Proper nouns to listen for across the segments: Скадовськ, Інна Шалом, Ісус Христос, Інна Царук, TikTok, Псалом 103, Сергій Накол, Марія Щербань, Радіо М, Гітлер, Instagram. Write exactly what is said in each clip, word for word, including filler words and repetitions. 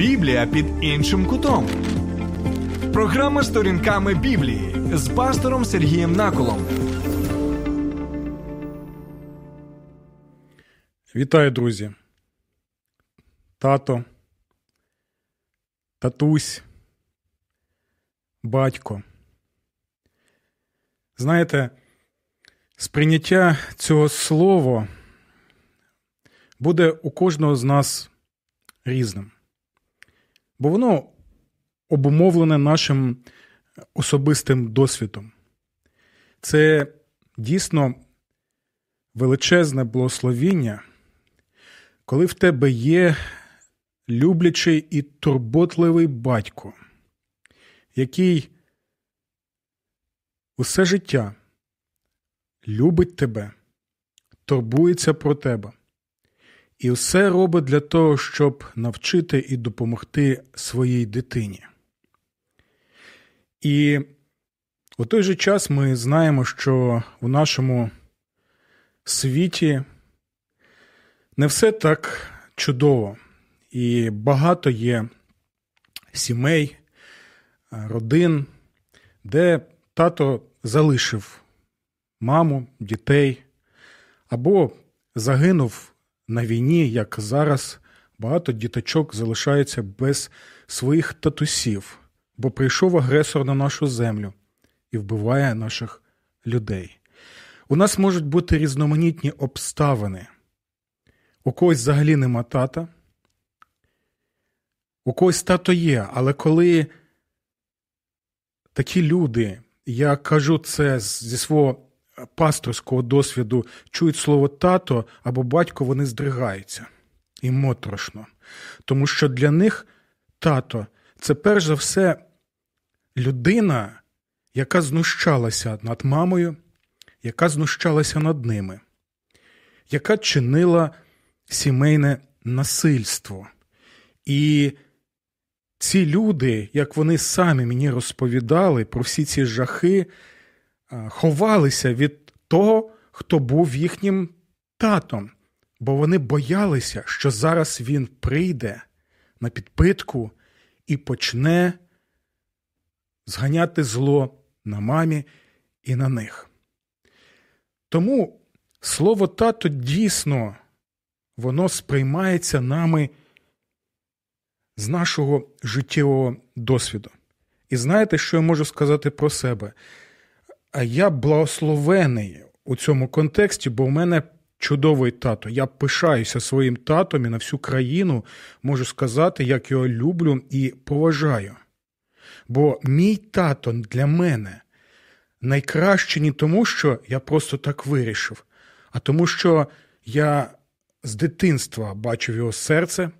Біблія під іншим кутом. Програма «Сторінками Біблії» з пастором Сергієм Наколом. Вітаю, друзі. Тато, татусь, батько. Знаєте, сприйняття цього слова буде у кожного з нас різним. Бо воно обумовлене нашим особистим досвідом. Це дійсно величезне благословіння, коли в тебе є люблячий і турботливий батько, який усе життя любить тебе, турбується про тебе. І все робить для того, щоб навчити і допомогти своїй дитині. І у той же час ми знаємо, що у нашому світі не все так чудово. І багато є сімей, родин, де тато залишив маму, дітей, або загинув на війні, як зараз, багато діточок залишається без своїх татусів, бо прийшов агресор на нашу землю і вбиває наших людей. У нас можуть бути різноманітні обставини. У когось взагалі нема тата, у когось тато є, але коли такі люди, я кажу це зі свого пасторського досвіду, чують слово «тато» або «батько», вони здригаються. І моторошно. Тому що для них тато – це перш за все людина, яка знущалася над мамою, яка знущалася над ними, яка чинила сімейне насильство. І ці люди, як вони самі мені розповідали про всі ці жахи, ховалися від того, хто був їхнім татом, бо вони боялися, що зараз він прийде на підпитку і почне зганяти зло на мамі і на них. Тому слово «тато» дійсно, воно сприймається нами з нашого життєвого досвіду. І знаєте, що я можу сказати про себе? А я благословений у цьому контексті, бо в мене чудовий тато. Я пишаюся своїм татом і на всю країну можу сказати, як його люблю і поважаю. Бо мій тато для мене найкраще не тому, що я просто так вирішив, а тому, що я з дитинства бачив його серце,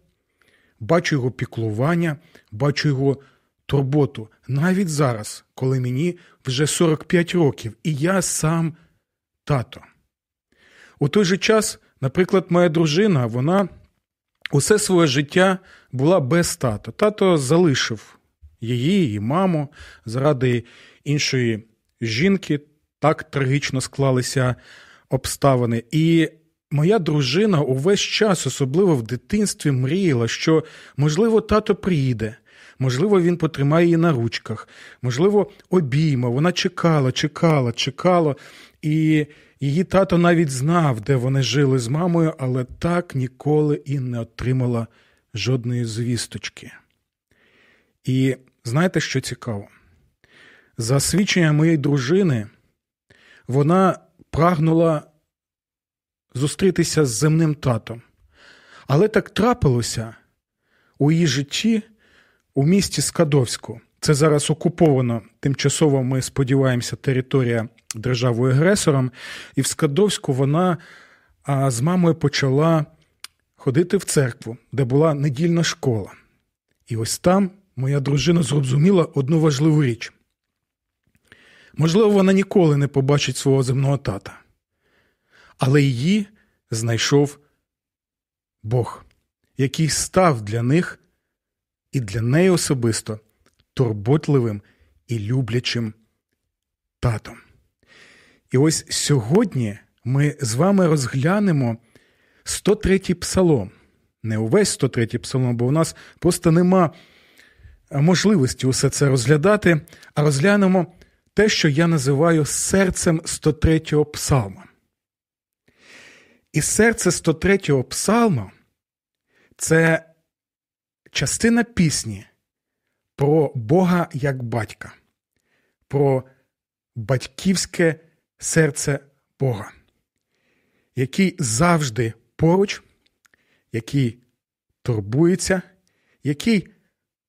бачу його піклування, бачу його турботу. Навіть зараз, коли мені вже сорок п'ять років, і я сам тато. У той же час, наприклад, моя дружина, вона усе своє життя була без тата. Тато залишив її і маму заради іншої жінки. Так трагічно склалися обставини. І моя дружина увесь час, особливо в дитинстві, мріяла, що, можливо, тато приїде. Можливо, він потримає її на ручках, можливо, обійма. Вона чекала, чекала, чекала, і її тато навіть знав, де вони жили з мамою, але так ніколи і не отримала жодної звісточки. І знаєте, що цікаво? За свідченням моєї дружини, вона прагнула зустрітися з земним татом. Але так трапилося у її житті, у місті Скадовську, це зараз окуповано, тимчасово, ми сподіваємося, територія державою-агресором, і в Скадовську вона а, з мамою почала ходити в церкву, де була недільна школа. І ось там моя дружина зрозуміла одну важливу річ. Можливо, вона ніколи не побачить свого земного тата, але її знайшов Бог, який став для них і для неї особисто турботливим і люблячим татом. І ось сьогодні ми з вами розглянемо сто третій псалом, не увесь сто третій псалом, бо у нас просто нема можливості усе це розглядати, а розглянемо те, що я називаю серцем сто третього псалма. І серце сто третього псалма – це частина пісні про Бога як батька, про батьківське серце Бога, який завжди поруч, який турбується, який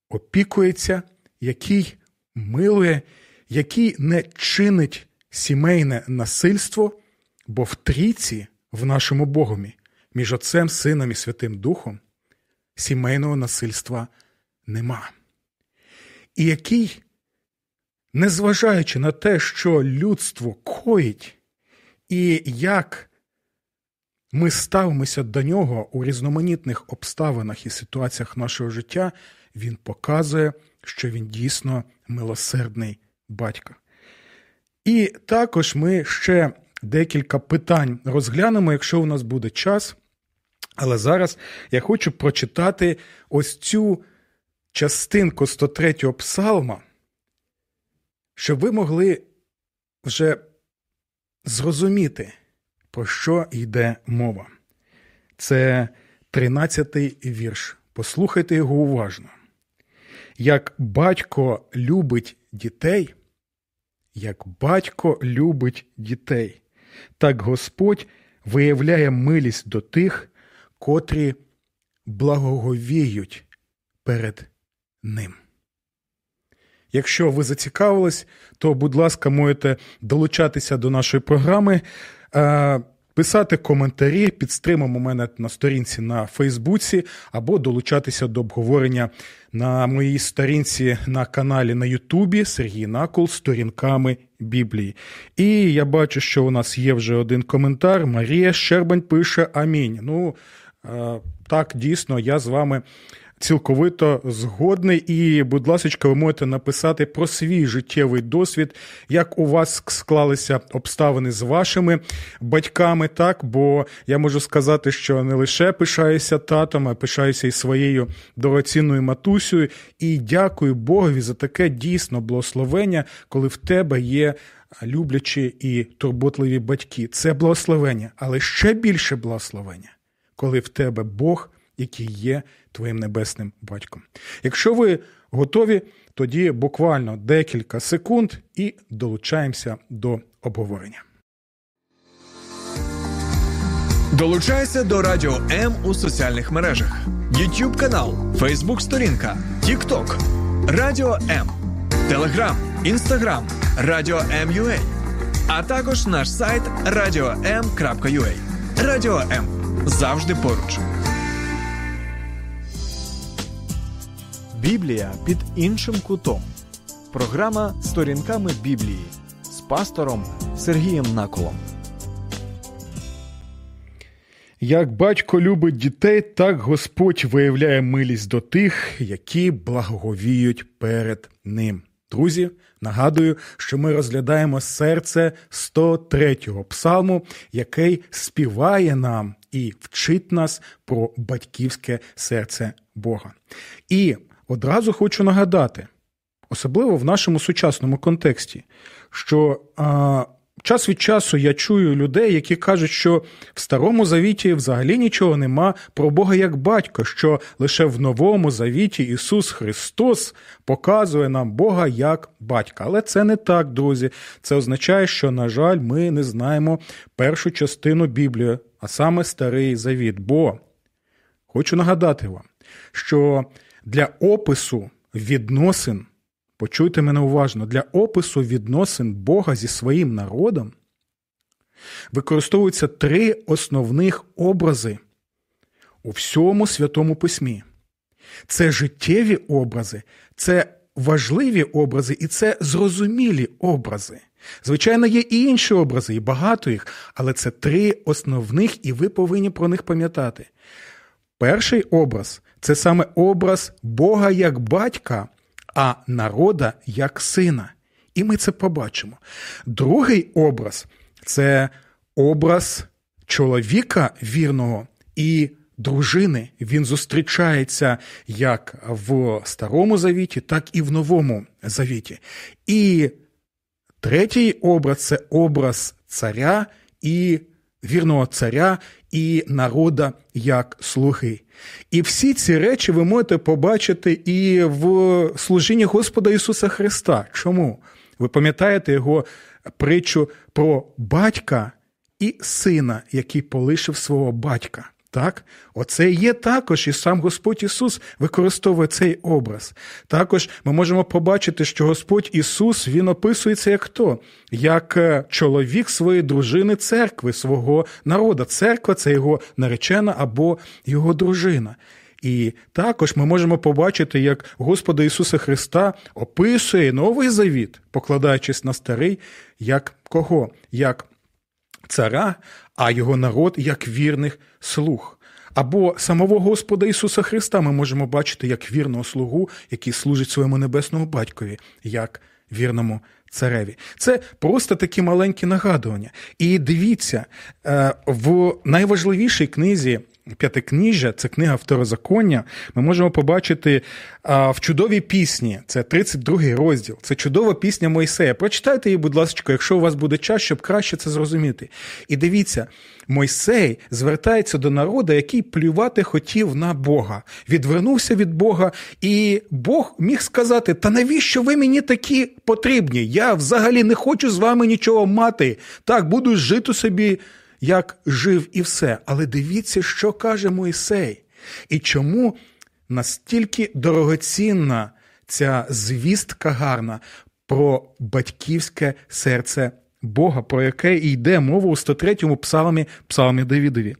опікується, який милує, який не чинить сімейне насильство, бо в трійці, в нашому Богомі, між Отцем, Сином і Святим Духом, сімейного насильства нема. І який, незважаючи на те, що людство коїть, і як ми ставимося до нього у різноманітних обставинах і ситуаціях нашого життя, він показує, що він дійсно милосердний батько. І також ми ще декілька питань розглянемо, якщо у нас буде час. Але зараз я хочу прочитати ось цю частинку сто третього псалма, щоб ви могли вже зрозуміти, про що йде мова. Це тринадцятий вірш. Послухайте його уважно. Як батько любить дітей, як батько любить дітей, так Господь виявляє милість до тих, котрі благоговіють перед ним. Якщо ви зацікавились, то, будь ласка, можете долучатися до нашої програми, писати коментарі під стримом у мене на сторінці на Фейсбуці або долучатися до обговорення на моїй сторінці на каналі на Ютубі Сергій Накол «Сторінками Біблії». І я бачу, що у нас є вже один коментар. Марія Щербань пише «Амінь». Ну, так, дійсно, я з вами цілковито згодний. І, будь ласка, ви можете написати про свій життєвий досвід, як у вас склалися обставини з вашими батьками, так? Бо я можу сказати, що не лише пишаюся татом, а пишаюся і своєю дорогоцінною матусею. І дякую Богові за таке дійсно благословення, коли в тебе є люблячі і турботливі батьки. Це благословення, але ще більше благословення, коли в тебе Бог, який є твоїм небесним батьком. Якщо ви готові, тоді буквально декілька секунд і долучаємося до обговорення. Долучайся до Радіо М у соціальних мережах. YouTube канал, Facebook сторінка, TikTok, Радіо М, Telegram, Instagram, Радіо М.ua, а також наш сайт радіо ем крапка ю а. Радіо М завжди поруч. Біблія під іншим кутом. Програма «Сторінками Біблії» з пастором Сергієм Наколом. Як батько любить дітей, так Господь виявляє милість до тих, які благоговіють перед ним. Друзі, нагадую, що ми розглядаємо серце сто третього псалму, який співає нам і вчить нас про батьківське серце Бога. І одразу хочу нагадати, особливо в нашому сучасному контексті, що а, час від часу я чую людей, які кажуть, що в Старому Завіті взагалі нічого нема про Бога як батька, що лише в Новому Завіті Ісус Христос показує нам Бога як батька. Але це не так, друзі. Це означає, що, на жаль, ми не знаємо першу частину Біблії, а саме Старий Завіт. Бо хочу нагадати вам, що для опису відносин, почуйте мене уважно, для опису відносин Бога зі своїм народом використовуються три основних образи у всьому Святому Письмі. Це життєві образи, це важливі образи і це зрозумілі образи. Звичайно, є і інші образи, і багато їх, але це три основних, і ви повинні про них пам'ятати. Перший образ – це саме образ Бога як батька, а народа як сина. І ми це побачимо. Другий образ – це образ чоловіка вірного і дружини він зустрічається як в Старому Завіті, так і в Новому Завіті. І третій образ – це образ царя і вірного царя і народа як слуги. І всі ці речі ви можете побачити і в служінні Господа Ісуса Христа. Чому? Ви пам'ятаєте його притчу про батька і сина, який полишив свого батька. Так? Оце є також, і сам Господь Ісус використовує цей образ. Також ми можемо побачити, що Господь Ісус, Він описується як хто? Як чоловік своєї дружини церкви, свого народу. Церква – це його наречена або його дружина. І також ми можемо побачити, як Господа Ісуса Христа описує Новий Завіт, покладаючись на Старий, як кого? Як цара, а його народ як вірних слуг. Або самого Господа Ісуса Христа ми можемо бачити як вірного слугу, який служить своєму небесному батькові, як вірному цареві. Це просто такі маленькі нагадування. І дивіться, в найважливішій книзі П'ятикнижжя, це книга Второзаконня, ми можемо побачити в чудовій пісні, це тридцять другий розділ, це чудова пісня Мойсея. Прочитайте її, будь ласка, якщо у вас буде час, щоб краще це зрозуміти. І дивіться, Мойсей звертається до народу, який плювати хотів на Бога. Відвернувся від Бога, і Бог міг сказати: «Та навіщо ви мені такі потрібні? Я взагалі не хочу з вами нічого мати. Так, буду жити собі, як жив, і все». Але дивіться, що каже Мойсей. І чому настільки дорогоцінна ця звістка гарна про батьківське серце Бога, про яке і йде мова у сто третьому псалмі, псалмі Давидові.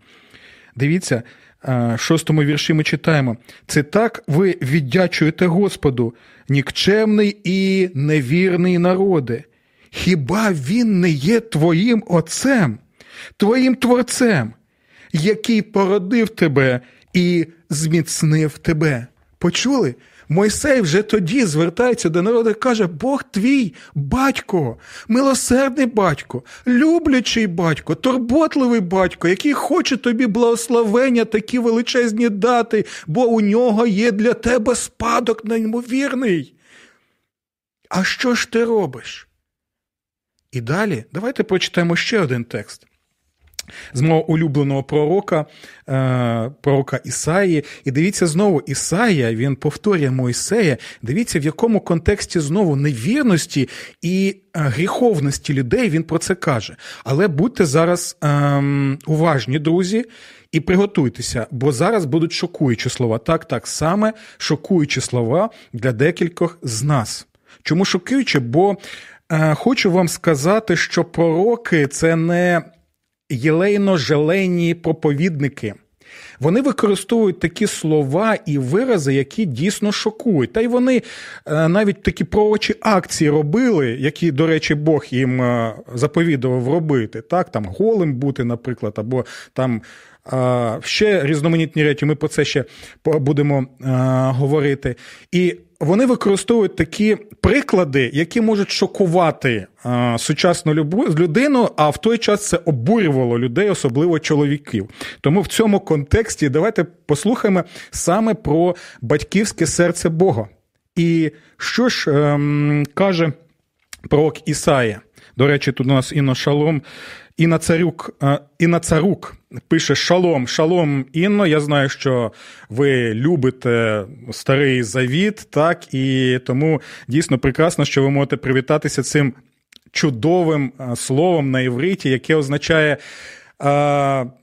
Дивіться, в шостому вірші ми читаємо: «Це так ви віддячуєте Господу, нікчемний і невірний народе. Хіба він не є твоїм отцем? Твоїм творцем, який породив тебе і зміцнив тебе». Почули? Мойсей вже тоді звертається до народу і каже: «Бог твій батько, милосердний батько, люблячий батько, турботливий батько, який хоче тобі благословення такі величезні дати, бо у нього є для тебе спадок неймовірний. А що ж ти робиш?» І далі давайте прочитаємо ще один текст з мого улюбленого пророка, пророка Ісаї. І дивіться знову, Ісая, він повторює Мойсея. Дивіться, в якому контексті знову невірності і гріховності людей він про це каже. Але будьте зараз ем, уважні, друзі, і приготуйтеся, бо зараз будуть шокуючі слова. Так, так, саме шокуючі слова для декількох з нас. Чому шокуючі? Бо е, хочу вам сказати, що пророки – це не єлейно-желейні проповідники. Вони використовують такі слова і вирази, які дійсно шокують. Та й вони навіть такі пророчі акції робили, які, до речі, Бог їм заповідував робити. Так, там голим бути, наприклад, або там ще різноманітні речі, ми про це ще будемо говорити. І вони використовують такі приклади, які можуть шокувати сучасну людину, а в той час це обурювало людей, особливо чоловіків. Тому в цьому контексті давайте послухаємо саме про батьківське серце Бога. І що ж ем, каже пророк Ісая? До речі, тут у нас Інна Шалом, Інна Царук, Інна Царук пише: «Шалом, шалом, Інно, я знаю, що ви любите Старий Завіт, так, і тому дійсно прекрасно, що ви можете привітатися цим чудовим словом на івриті, яке означає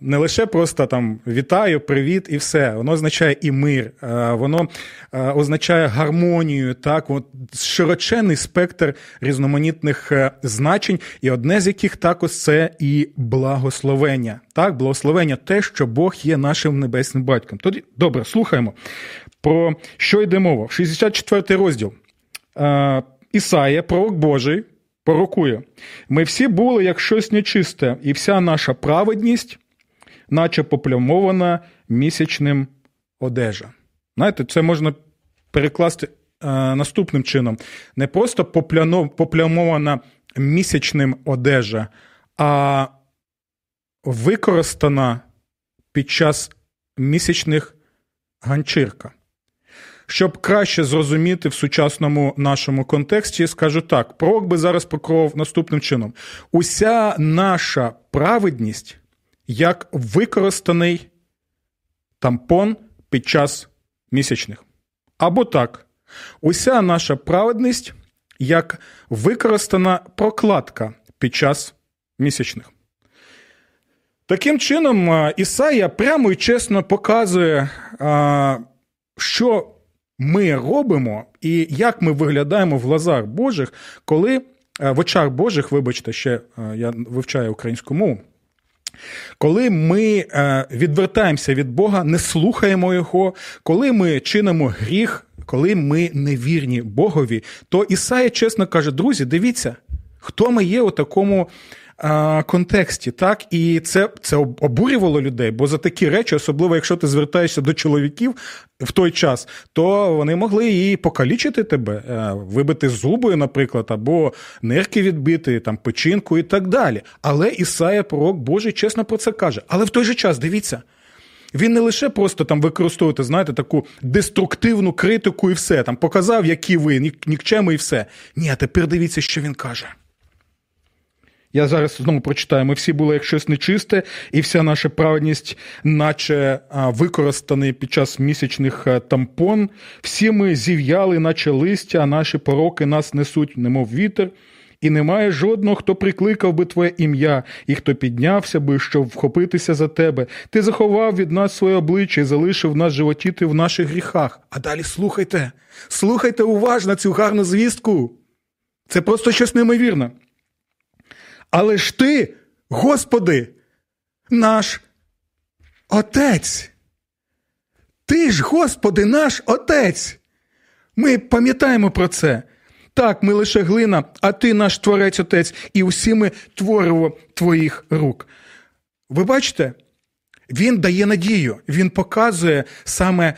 не лише просто там вітаю, привіт і все. Воно означає і мир, воно означає гармонію, так, от широченний спектр різноманітних значень, і одне з яких також це і благословення. Так, благословення, те, що Бог є нашим небесним батьком. Тоді, добре, слухаємо, про що йде мова. шістдесят четвертий розділ. Ісая, пророк Божий, порокує: «Ми всі були як щось нечисте, і вся наша праведність, наче поплямована місячним одежа». Знаєте, це можна перекласти е, наступним чином. Не просто попляно, поплямована місячним одежа, а використана під час місячних ганчірка. Щоб краще зрозуміти в сучасному нашому контексті, скажу так, пророк би зараз покров наступним чином. Уся наша праведність як використаний тампон під час місячних. Або так, уся наша праведність як використана прокладка під час місячних. Таким чином, Ісая прямо і чесно показує, що ми робимо і як ми виглядаємо в глазах Божих, коли, в очах Божих, вибачте, ще я вивчаю українську мову, коли ми відвертаємося від Бога, не слухаємо Його, коли ми чинимо гріх, коли ми невірні Богові, то Ісая чесно каже, друзі, дивіться, хто ми є у такому контексті, так, і це, це обурювало людей, бо за такі речі, особливо якщо ти звертаєшся до чоловіків в той час, то вони могли і покалічити тебе, вибити зуби, наприклад, або нирки відбити, там, печінку і так далі. Але Ісая, пророк Божий, чесно про це каже. Але в той же час, дивіться, він не лише просто там використовувати, знаєте, таку деструктивну критику і все, там, показав, які ви, нікчеми і все. Ні, а тепер дивіться, що він каже. Я зараз знову прочитаю. Ми всі були як щось нечисте, і вся наша праведність наче використаний під час місячних тампон. Всі ми зів'яли, наче листя, а наші пороки нас несуть, немов вітер. І немає жодного, хто прикликав би твоє ім'я, і хто піднявся би, щоб вхопитися за тебе. Ти заховав від нас своє обличчя і залишив нас животіти в наших гріхах. А далі слухайте, слухайте уважно цю гарну звістку. Це просто щось неймовірне. Але ж ти, Господи, наш Отець. Ти ж, Господи, наш Отець. Ми пам'ятаємо про це. Так, ми лише глина, а ти наш Творець-Отець, і усі ми твориво твоїх рук. Ви бачите, він дає надію, він показує саме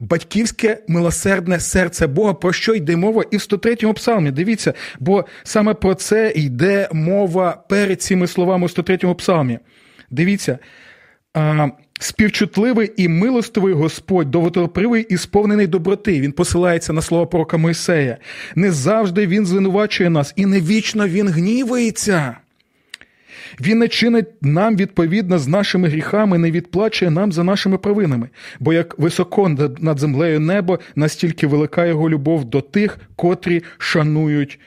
батьківське милосердне серце Бога, про що йде мова і в сто третьому псалмі. Дивіться, бо саме про це йде мова перед цими словами у сто третьому псалмі. Дивіться. Співчутливий і милостивий Господь, довготерпеливий і сповнений доброти. Він посилається на слова пророка Мойсея. Не завжди він звинувачує нас, і не вічно він гнівається. Він не чинить нам відповідно з нашими гріхами, не відплачує нам за нашими провинами. Бо як високо над землею небо, настільки велика його любов до тих, котрі шанують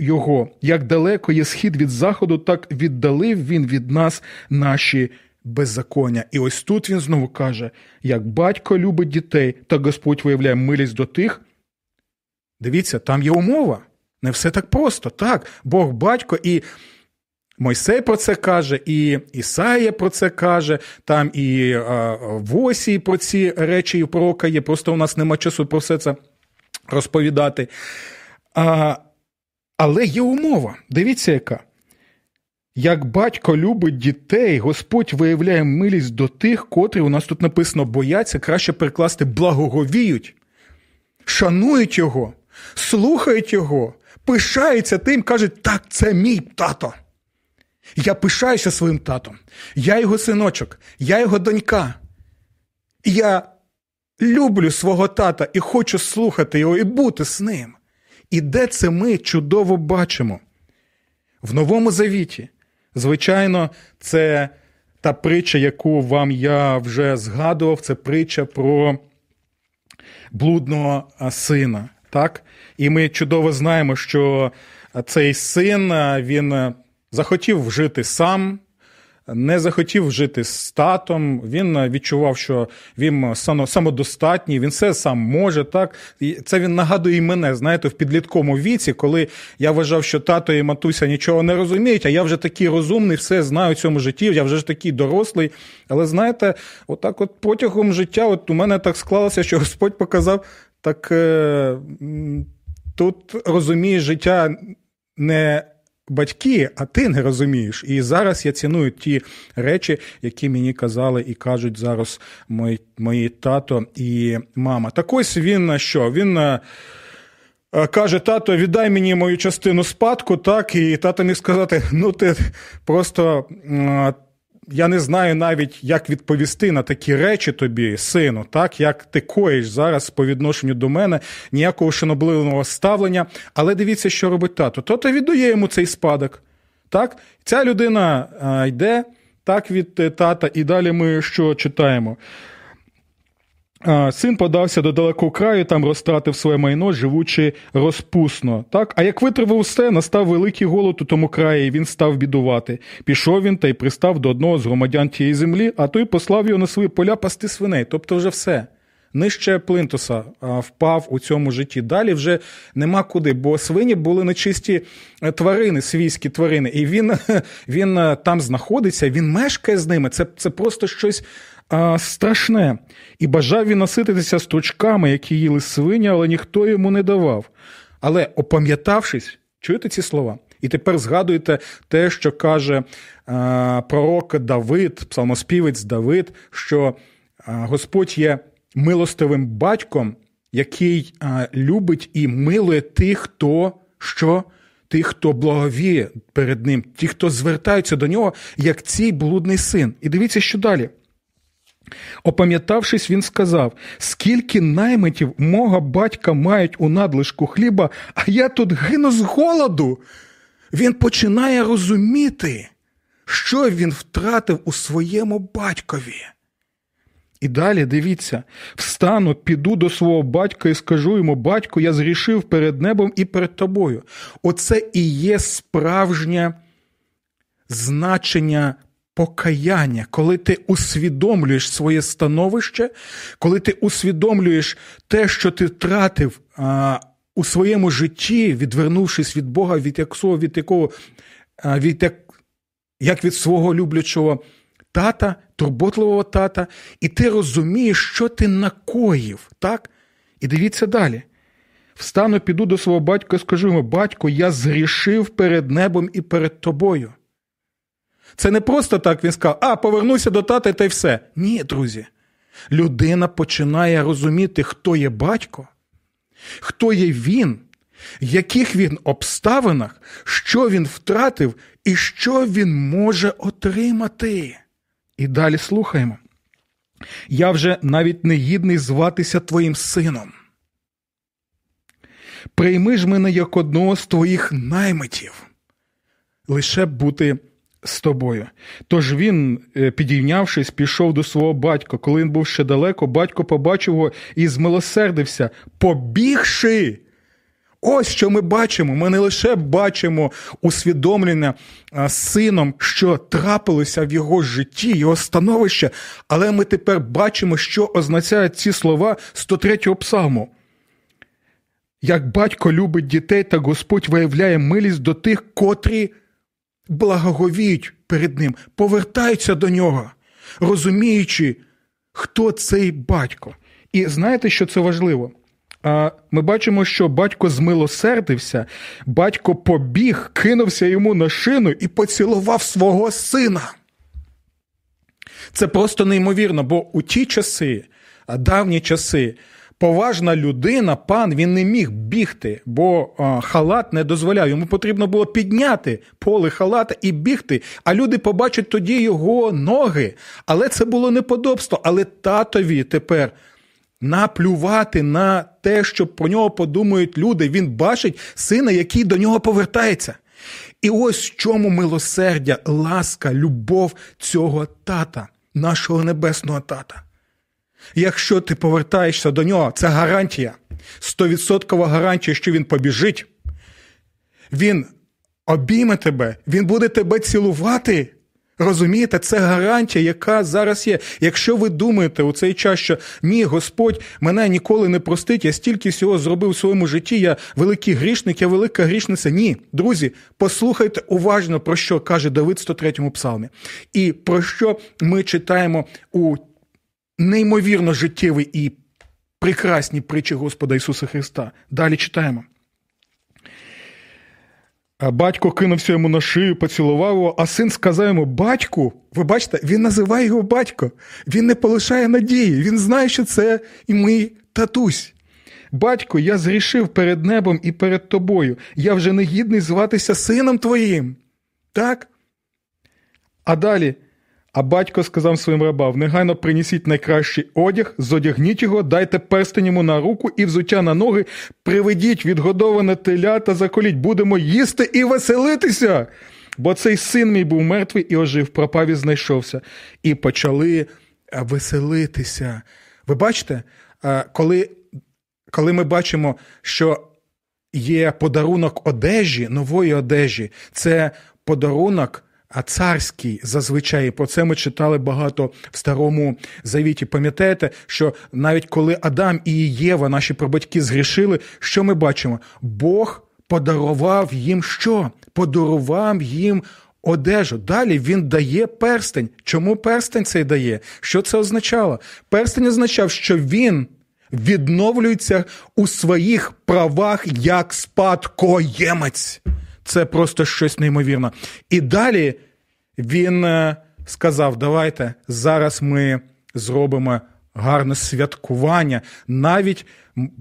його. Як далеко є схід від заходу, так віддалив він від нас наші беззаконня. І ось тут він знову каже, як батько любить дітей, так Господь виявляє милість до тих. Дивіться, там є умова. Не все так просто. Так, Бог батько і Мойсей про це каже, і Ісая про це каже, там і а, в Осії про ці речі і пророка є, просто у нас нема часу про все це розповідати. А, але є умова. Дивіться, яка. Як батько любить дітей, Господь виявляє милість до тих, котрі, у нас тут написано, бояться, краще перекласти, благоговіють, шанують його, слухають його, пишаються тим, кажуть, так, це мій тато. Я пишаюся своїм татом, я його синочок, я його донька. Я люблю свого тата і хочу слухати його і бути з ним. І де це ми чудово бачимо? В Новому Завіті. Звичайно, це та притча, яку вам я вже згадував, це притча про блудного сина. Так? І ми чудово знаємо, що цей син, він захотів жити сам, не захотів жити з татом, він відчував, що він самодостатній, він все сам може, так. І це він нагадує і мене, знаєте, в підлітковому віці, коли я вважав, що тато і матуся нічого не розуміють, а я вже такий розумний, все знаю в цьому житті, я вже ж такий дорослий. Але, знаєте, отак от протягом життя от у мене так склалося, що Господь показав, так е- тут розуміє життя не батьки, а ти не розумієш. І зараз я ціную ті речі, які мені казали і кажуть зараз мої, мої тато і мама. Так ось він що? Він каже, тато, віддай мені мою частину спадку, так? І тато міг сказати, ну ти просто я не знаю навіть, як відповісти на такі речі тобі, сину, так, як ти коїш зараз по відношенню до мене, ніякого шанобливого ставлення. Але дивіться, що робить тато. Тато віддає йому цей спадок. Так? Ця людина а, йде так від тата, і далі ми що читаємо? Син подався до далекого краю, там розтратив своє майно, живучи розпусно. Так? А як витривав усе, настав великий голод у тому краї, і він став бідувати. Пішов він та й пристав до одного з громадян тієї землі, а той послав його на свої поля пасти свиней. Тобто вже все. Нижче плинтуса впав у цьому житті. Далі вже нема куди, бо свині були нечисті тварини, свійські тварини. І він, він там знаходиться, він мешкає з ними. Це, це просто щось страшне. І бажав він насититися стручками, які їли свині, але ніхто йому не давав. Але опам'ятавшись, чуєте ці слова? І тепер згадуєте те, що каже а, пророк Давид, псалмоспівець Давид, що а, Господь є милостивим батьком, який а, любить і милує тих, хто що? Тих, хто благовіє перед ним, тих, хто звертаються до нього, як цей блудний син. І дивіться, що далі. Опам'ятавшись, він сказав: «Скільки наймитів мого батька мають у надлишку хліба, а я тут гину з голоду». Він починає розуміти, що він втратив у своєму батькові. І далі, дивіться, «Встану, піду до свого батька і скажу йому: батько, я згрішив перед небом і перед тобою». Оце і є справжнє значення покаяння, коли ти усвідомлюєш своє становище, коли ти усвідомлюєш те, що ти втратив а, у своєму житті, відвернувшись від Бога, від якого, від якого, від як, як від свого люблячого тата, турботливого тата, і ти розумієш, що ти накоїв, так? І дивіться далі. «Встану, піду до свого батька і скажу йому: батько, я згрішив перед небом і перед тобою». Це не просто так він сказав: а, повернуся до тата та й все. Ні, друзі. Людина починає розуміти, хто є батько, хто є він, яких він обставинах, що він втратив і що він може отримати. І далі слухаємо. «Я вже навіть не гідний зватися твоїм сином. Прийми ж мене як одного з твоїх наймитів, лише бути з тобою». Тож він, підійнявшись, пішов до свого батька. Коли він був ще далеко, батько побачив його і змилосердився, побігши. Ось що ми бачимо. Ми не лише бачимо усвідомлення з сином, що трапилося в його житті, його становище, але ми тепер бачимо, що означають ці слова сто третього псалму. «Як батько любить дітей, так Господь виявляє милість до тих, котрі благоговіють перед ним, повертаються до нього, розуміючи, хто цей батько». І знаєте, що це важливо? Ми бачимо, що батько змилосердився, батько побіг, кинувся йому на шину і поцілував свого сина. Це просто неймовірно, бо у ті часи, давні часи, поважна людина, пан, він не міг бігти, бо а, халат не дозволяв. Йому потрібно було підняти поле халата і бігти, а люди побачать тоді його ноги. Але це було неподобство. Але татові тепер наплювати на те, що про нього подумають люди. Він бачить сина, який до нього повертається. І ось в чому милосердя, ласка, любов цього тата, нашого небесного тата. Якщо ти повертаєшся до нього, це гарантія, сто відсотків гарантія, що він побіжить, він обійме тебе, він буде тебе цілувати, розумієте, це гарантія, яка зараз є. Якщо ви думаєте у цей час, що ні, Господь мене ніколи не простить, я стільки всього зробив у своєму житті, я великий грішник, я велика грішниця, ні, друзі, послухайте уважно, про що каже Давид в сто третьому псалмі, і про що ми читаємо у неймовірно життєві і прекрасні притчі Господа Ісуса Христа. Далі читаємо. «Батько кинувся йому на шию, поцілував його, а син сказав йому: батьку». Ви бачите, він називає його батько. Він не полишає надії. Він знає, що це і мій татусь. «Батько, я згрішив перед небом і перед тобою. Я вже не гідний зватися сином твоїм». Так? А далі. А батько сказав своїм рабам: негайно принесіть найкращий одяг, зодягніть його, дайте перстень йому на руку і взуття на ноги, приведіть відгодоване теля та заколіть, будемо їсти і веселитися. Бо цей син мій був мертвий і ожив, пропав і знайшовся. І почали веселитися. Ви бачите, коли, коли ми бачимо, що є подарунок одежі, нової одежі, це подарунок а царський зазвичай. Про це ми читали багато в Старому Завіті. Пам'ятаєте, що навіть коли Адам і Єва, наші прабатьки, згрішили, що ми бачимо? Бог подарував їм що? Подарував їм одежу. Далі він дає перстень. Чому перстень цей дає? Що це означало? Перстень означав, що він відновлюється у своїх правах як спадкоємець. Це просто щось неймовірне. І далі він сказав: давайте зараз ми зробимо гарне святкування. Навіть,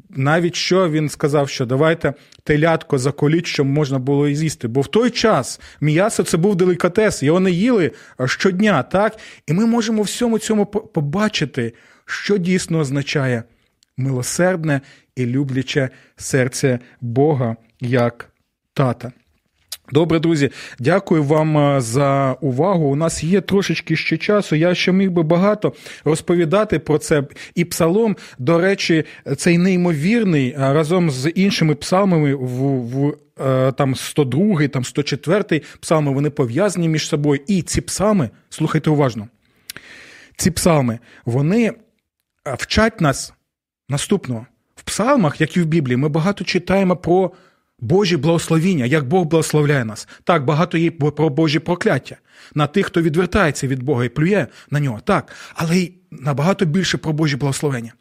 навіть що він сказав, що давайте телятко заколіть, щоб можна було і з'їсти. Бо в той час м'ясо – це був делікатес, його не їли щодня, так? І ми можемо всьому цьому побачити, що дійсно означає милосердне і любляче серце Бога як тата. Добре, друзі, дякую вам за увагу. У нас є трошечки ще часу. Я ще міг би багато розповідати про це. І псалом, до речі, цей неймовірний, разом з іншими псалмами, в, в там сто другий, там сто четвертий псалми, вони пов'язані між собою. І ці псалми, слухайте уважно, ці псалми, вони вчать нас наступного. В псалмах, як і в Біблії, ми багато читаємо про Божі благословіння, як Бог благословляє нас. Так, багато є про Божі прокляття, на тих, хто відвертається від Бога і плює на нього, так, але й набагато більше про Божі благословення.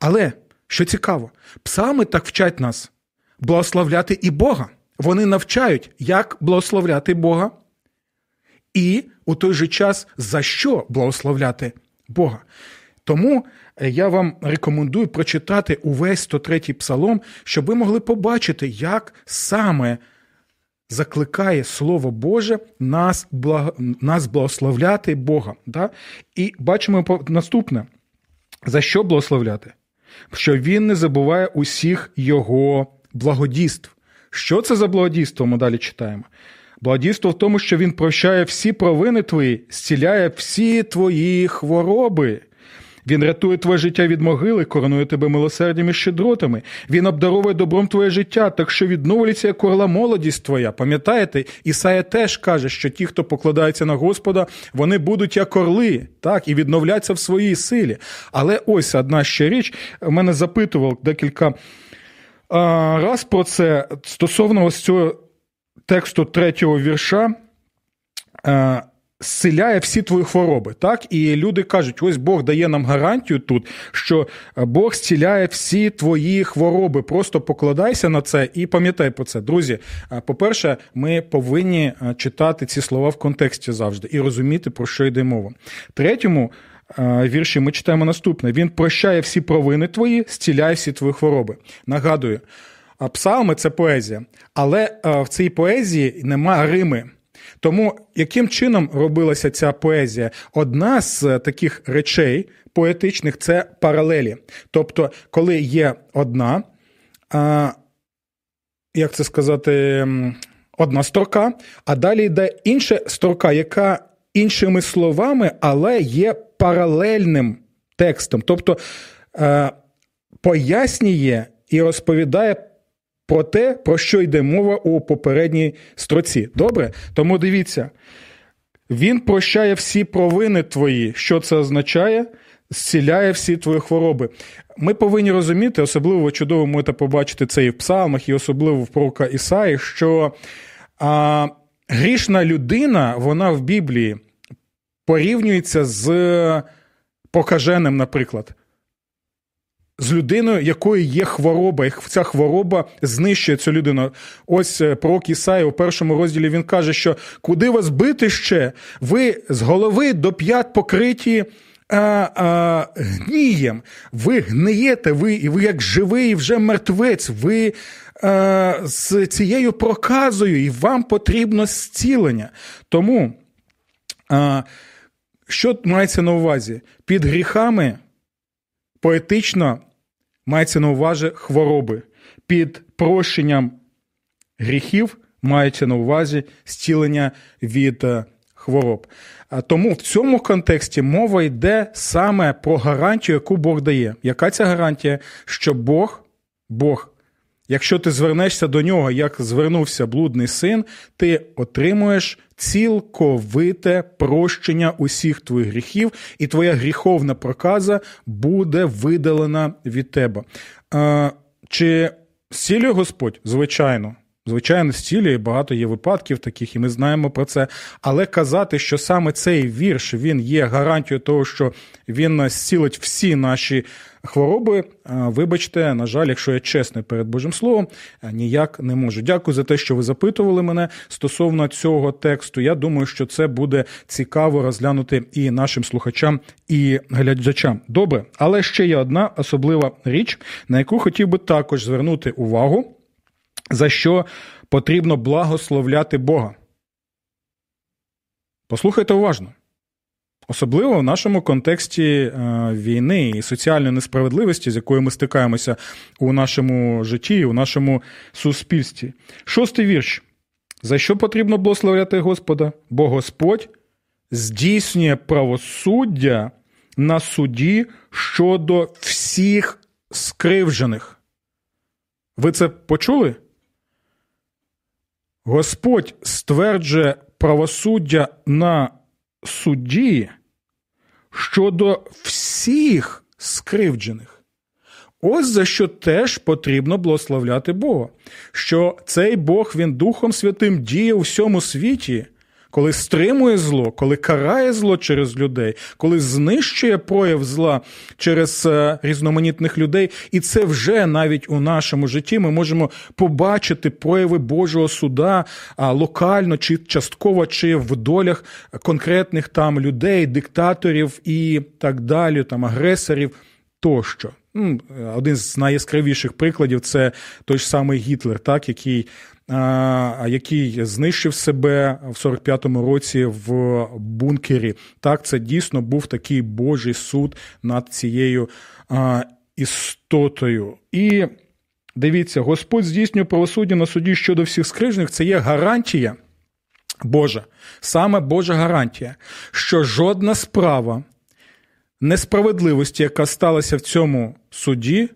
Але, що цікаво, псалми так вчать нас благословляти і Бога. Вони навчають, як благословляти Бога і у той же час, за що благословляти Бога. Тому я вам рекомендую прочитати увесь сто третій псалом, щоб ви могли побачити, як саме закликає Слово Боже нас, благо... нас благословляти Бога. Да? І бачимо наступне. За що благословляти? Що він не забуває усіх його благодійств. Що це за благодійство, ми далі читаємо. Благодійство в тому, що він прощає всі провини твої, зціляє всі твої хвороби. Він рятує твоє життя від могили, коронує тебе милосердям і щедротами. Він обдаровує добром твоє життя, так що відновлюється, як орла, молодість твоя. Пам'ятаєте, Ісая теж каже, що ті, хто покладаються на Господа, вони будуть як орли, так, і відновляться в своїй силі. Але ось одна ще річ, мене запитував декілька а, раз про це, стосовно ось цього тексту третього вірша, а, зціляє всі твої хвороби, так? І люди кажуть, ось Бог дає нам гарантію тут, що Бог зціляє всі твої хвороби. Просто покладайся на це і пам'ятай про це. Друзі, по-перше, ми повинні читати ці слова в контексті завжди і розуміти, про що йде мова. Третьому вірші ми читаємо наступне. Він прощає всі провини твої, зціляє всі твої хвороби. Нагадую, псалми – це поезія, але в цій поезії нема рими. Тому яким чином робилася ця поезія? Одна з таких речей поетичних – це паралелі. Тобто, коли є одна, а, як це сказати, одна строка, а далі йде інша строка, яка іншими словами, але є паралельним текстом. Тобто, а, пояснює і розповідає про те, про що йде мова у попередній строці. Добре? Тому дивіться. Він прощає всі провини твої. Що це означає? Зціляє всі твої хвороби. Ми повинні розуміти, особливо чудово можете побачити це і в псалмах, і особливо в пророка Ісаї, що а, грішна людина, вона в Біблії порівнюється з покаженим, наприклад. З людиною, якої є хвороба, і ця хвороба знищує цю людину. Ось пророк Ісаї у першому розділі, він каже, що куди вас бити ще? Ви з голови до п'ят покриті а, а, гнієм. Ви гниєте, ви, і ви як живий вже мертвець, ви а, з цією проказою, і вам потрібно зцілення. Тому... А, Що мається на увазі? Під гріхами поетично мається на увазі хвороби. Під прощенням гріхів мається на увазі зцілення від хвороб. Тому в цьому контексті мова йде саме про гарантію, яку Бог дає. Яка ця гарантія? Що Бог, Бог, якщо ти звернешся до нього, як звернувся блудний син, ти отримуєш цілковите прощення усіх твоїх гріхів, і твоя гріховна проказа буде видалена від тебе. Чи зцілює Господь? Звичайно. Звичайно, зцілює, багато є випадків таких, і ми знаємо про це. Але казати, що саме цей вірш, він є гарантією того, що він зцілить всі наші хвороби, вибачте, на жаль, якщо я чесний перед Божим Словом, ніяк не можу. Дякую за те, що ви запитували мене стосовно цього тексту. Я думаю, що це буде цікаво розглянути і нашим слухачам, і глядачам. Добре, але ще є одна особлива річ, на яку хотів би також звернути увагу, за що потрібно благословляти Бога. Послухайте уважно. Особливо в нашому контексті війни і соціальної несправедливості, з якою ми стикаємося у нашому житті, у нашому суспільстві. Шостий вірш. За що потрібно благословляти Господа? Бо Господь здійснює правосуддя на суді щодо всіх скривджених. Ви це почули? Господь стверджує правосуддя на судді щодо всіх скривджених. Ось за що теж потрібно благословляти Бога. Що цей Бог, він Духом Святим діє у всьому світі, коли стримує зло, коли карає зло через людей, коли знищує прояв зла через різноманітних людей. І це вже навіть у нашому житті ми можемо побачити прояви Божого суда локально чи частково, чи в долях конкретних там людей, диктаторів і так далі, там агресорів тощо. Один з найяскравіших прикладів – це той ж самий Гітлер, так, який, а, який знищив себе в сорок п'ятому році в бункері. Так, це дійсно був такий Божий суд над цією а, істотою. І дивіться, Господь здійснює правосуддя на суді щодо всіх скривджених. Це є гарантія Божа, саме Божа гарантія, що жодна справа несправедливості, яка сталася в цьому суді,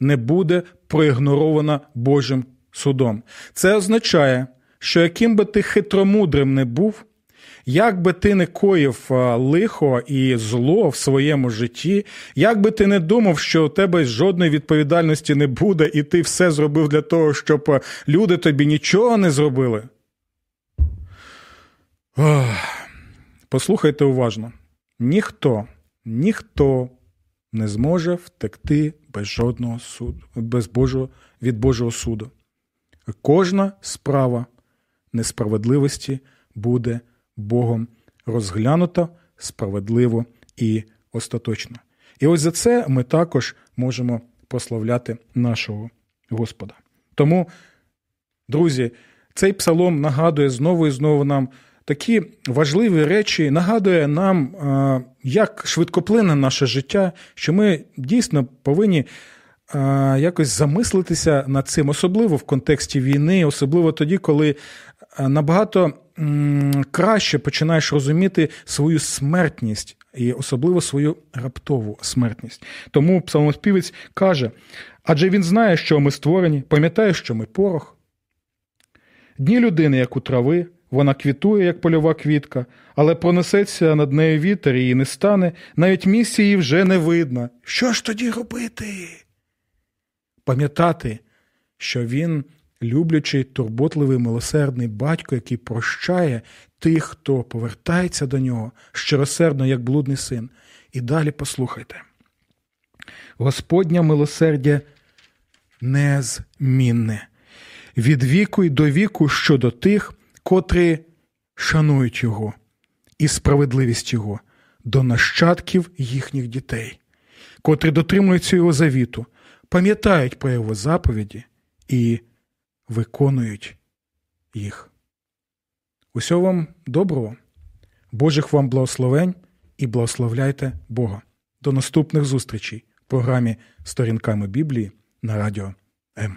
не буде проігнорована Божим судом. Це означає, що яким би ти хитромудрим не був, як би ти не коїв лихо і зло в своєму житті, як би ти не думав, що у тебе жодної відповідальності не буде, і ти все зробив для того, щоб люди тобі нічого не зробили. Ох, послухайте уважно. Ніхто Ніхто не зможе втекти без жодного суду, без Божого, від Божого суду. Кожна справа несправедливості буде Богом розглянута справедливо і остаточно. І ось за це ми також можемо прославляти нашого Господа. Тому, друзі, цей псалом нагадує знову і знову нам такі важливі речі, нагадує нам, як швидкоплинне наше життя, що ми дійсно повинні якось замислитися над цим, особливо в контексті війни, особливо тоді, коли набагато краще починаєш розуміти свою смертність і особливо свою раптову смертність. Тому псалмоспівець каже, адже він знає, що ми створені, пам'ятає, що ми порох. Дні людини, як у трави, вона квітує, як польова квітка, але пронесеться над нею вітер, її не стане, навіть місці її вже не видно. Що ж тоді робити? Пам'ятати, що він люблячий, турботливий, милосердний батько, який прощає тих, хто повертається до нього щиросердно, як блудний син. І далі послухайте. Господня милосердя незмінне. Від віку й до віку щодо тих, котрі шанують його і справедливість його до нащадків їхніх дітей, котрі дотримуються його завіту, пам'ятають про його заповіді і виконують їх. Усього вам доброго, Божих вам благословень і благословляйте Бога. До наступних зустрічей в програмі «Сторінками Біблії» на Радіо М.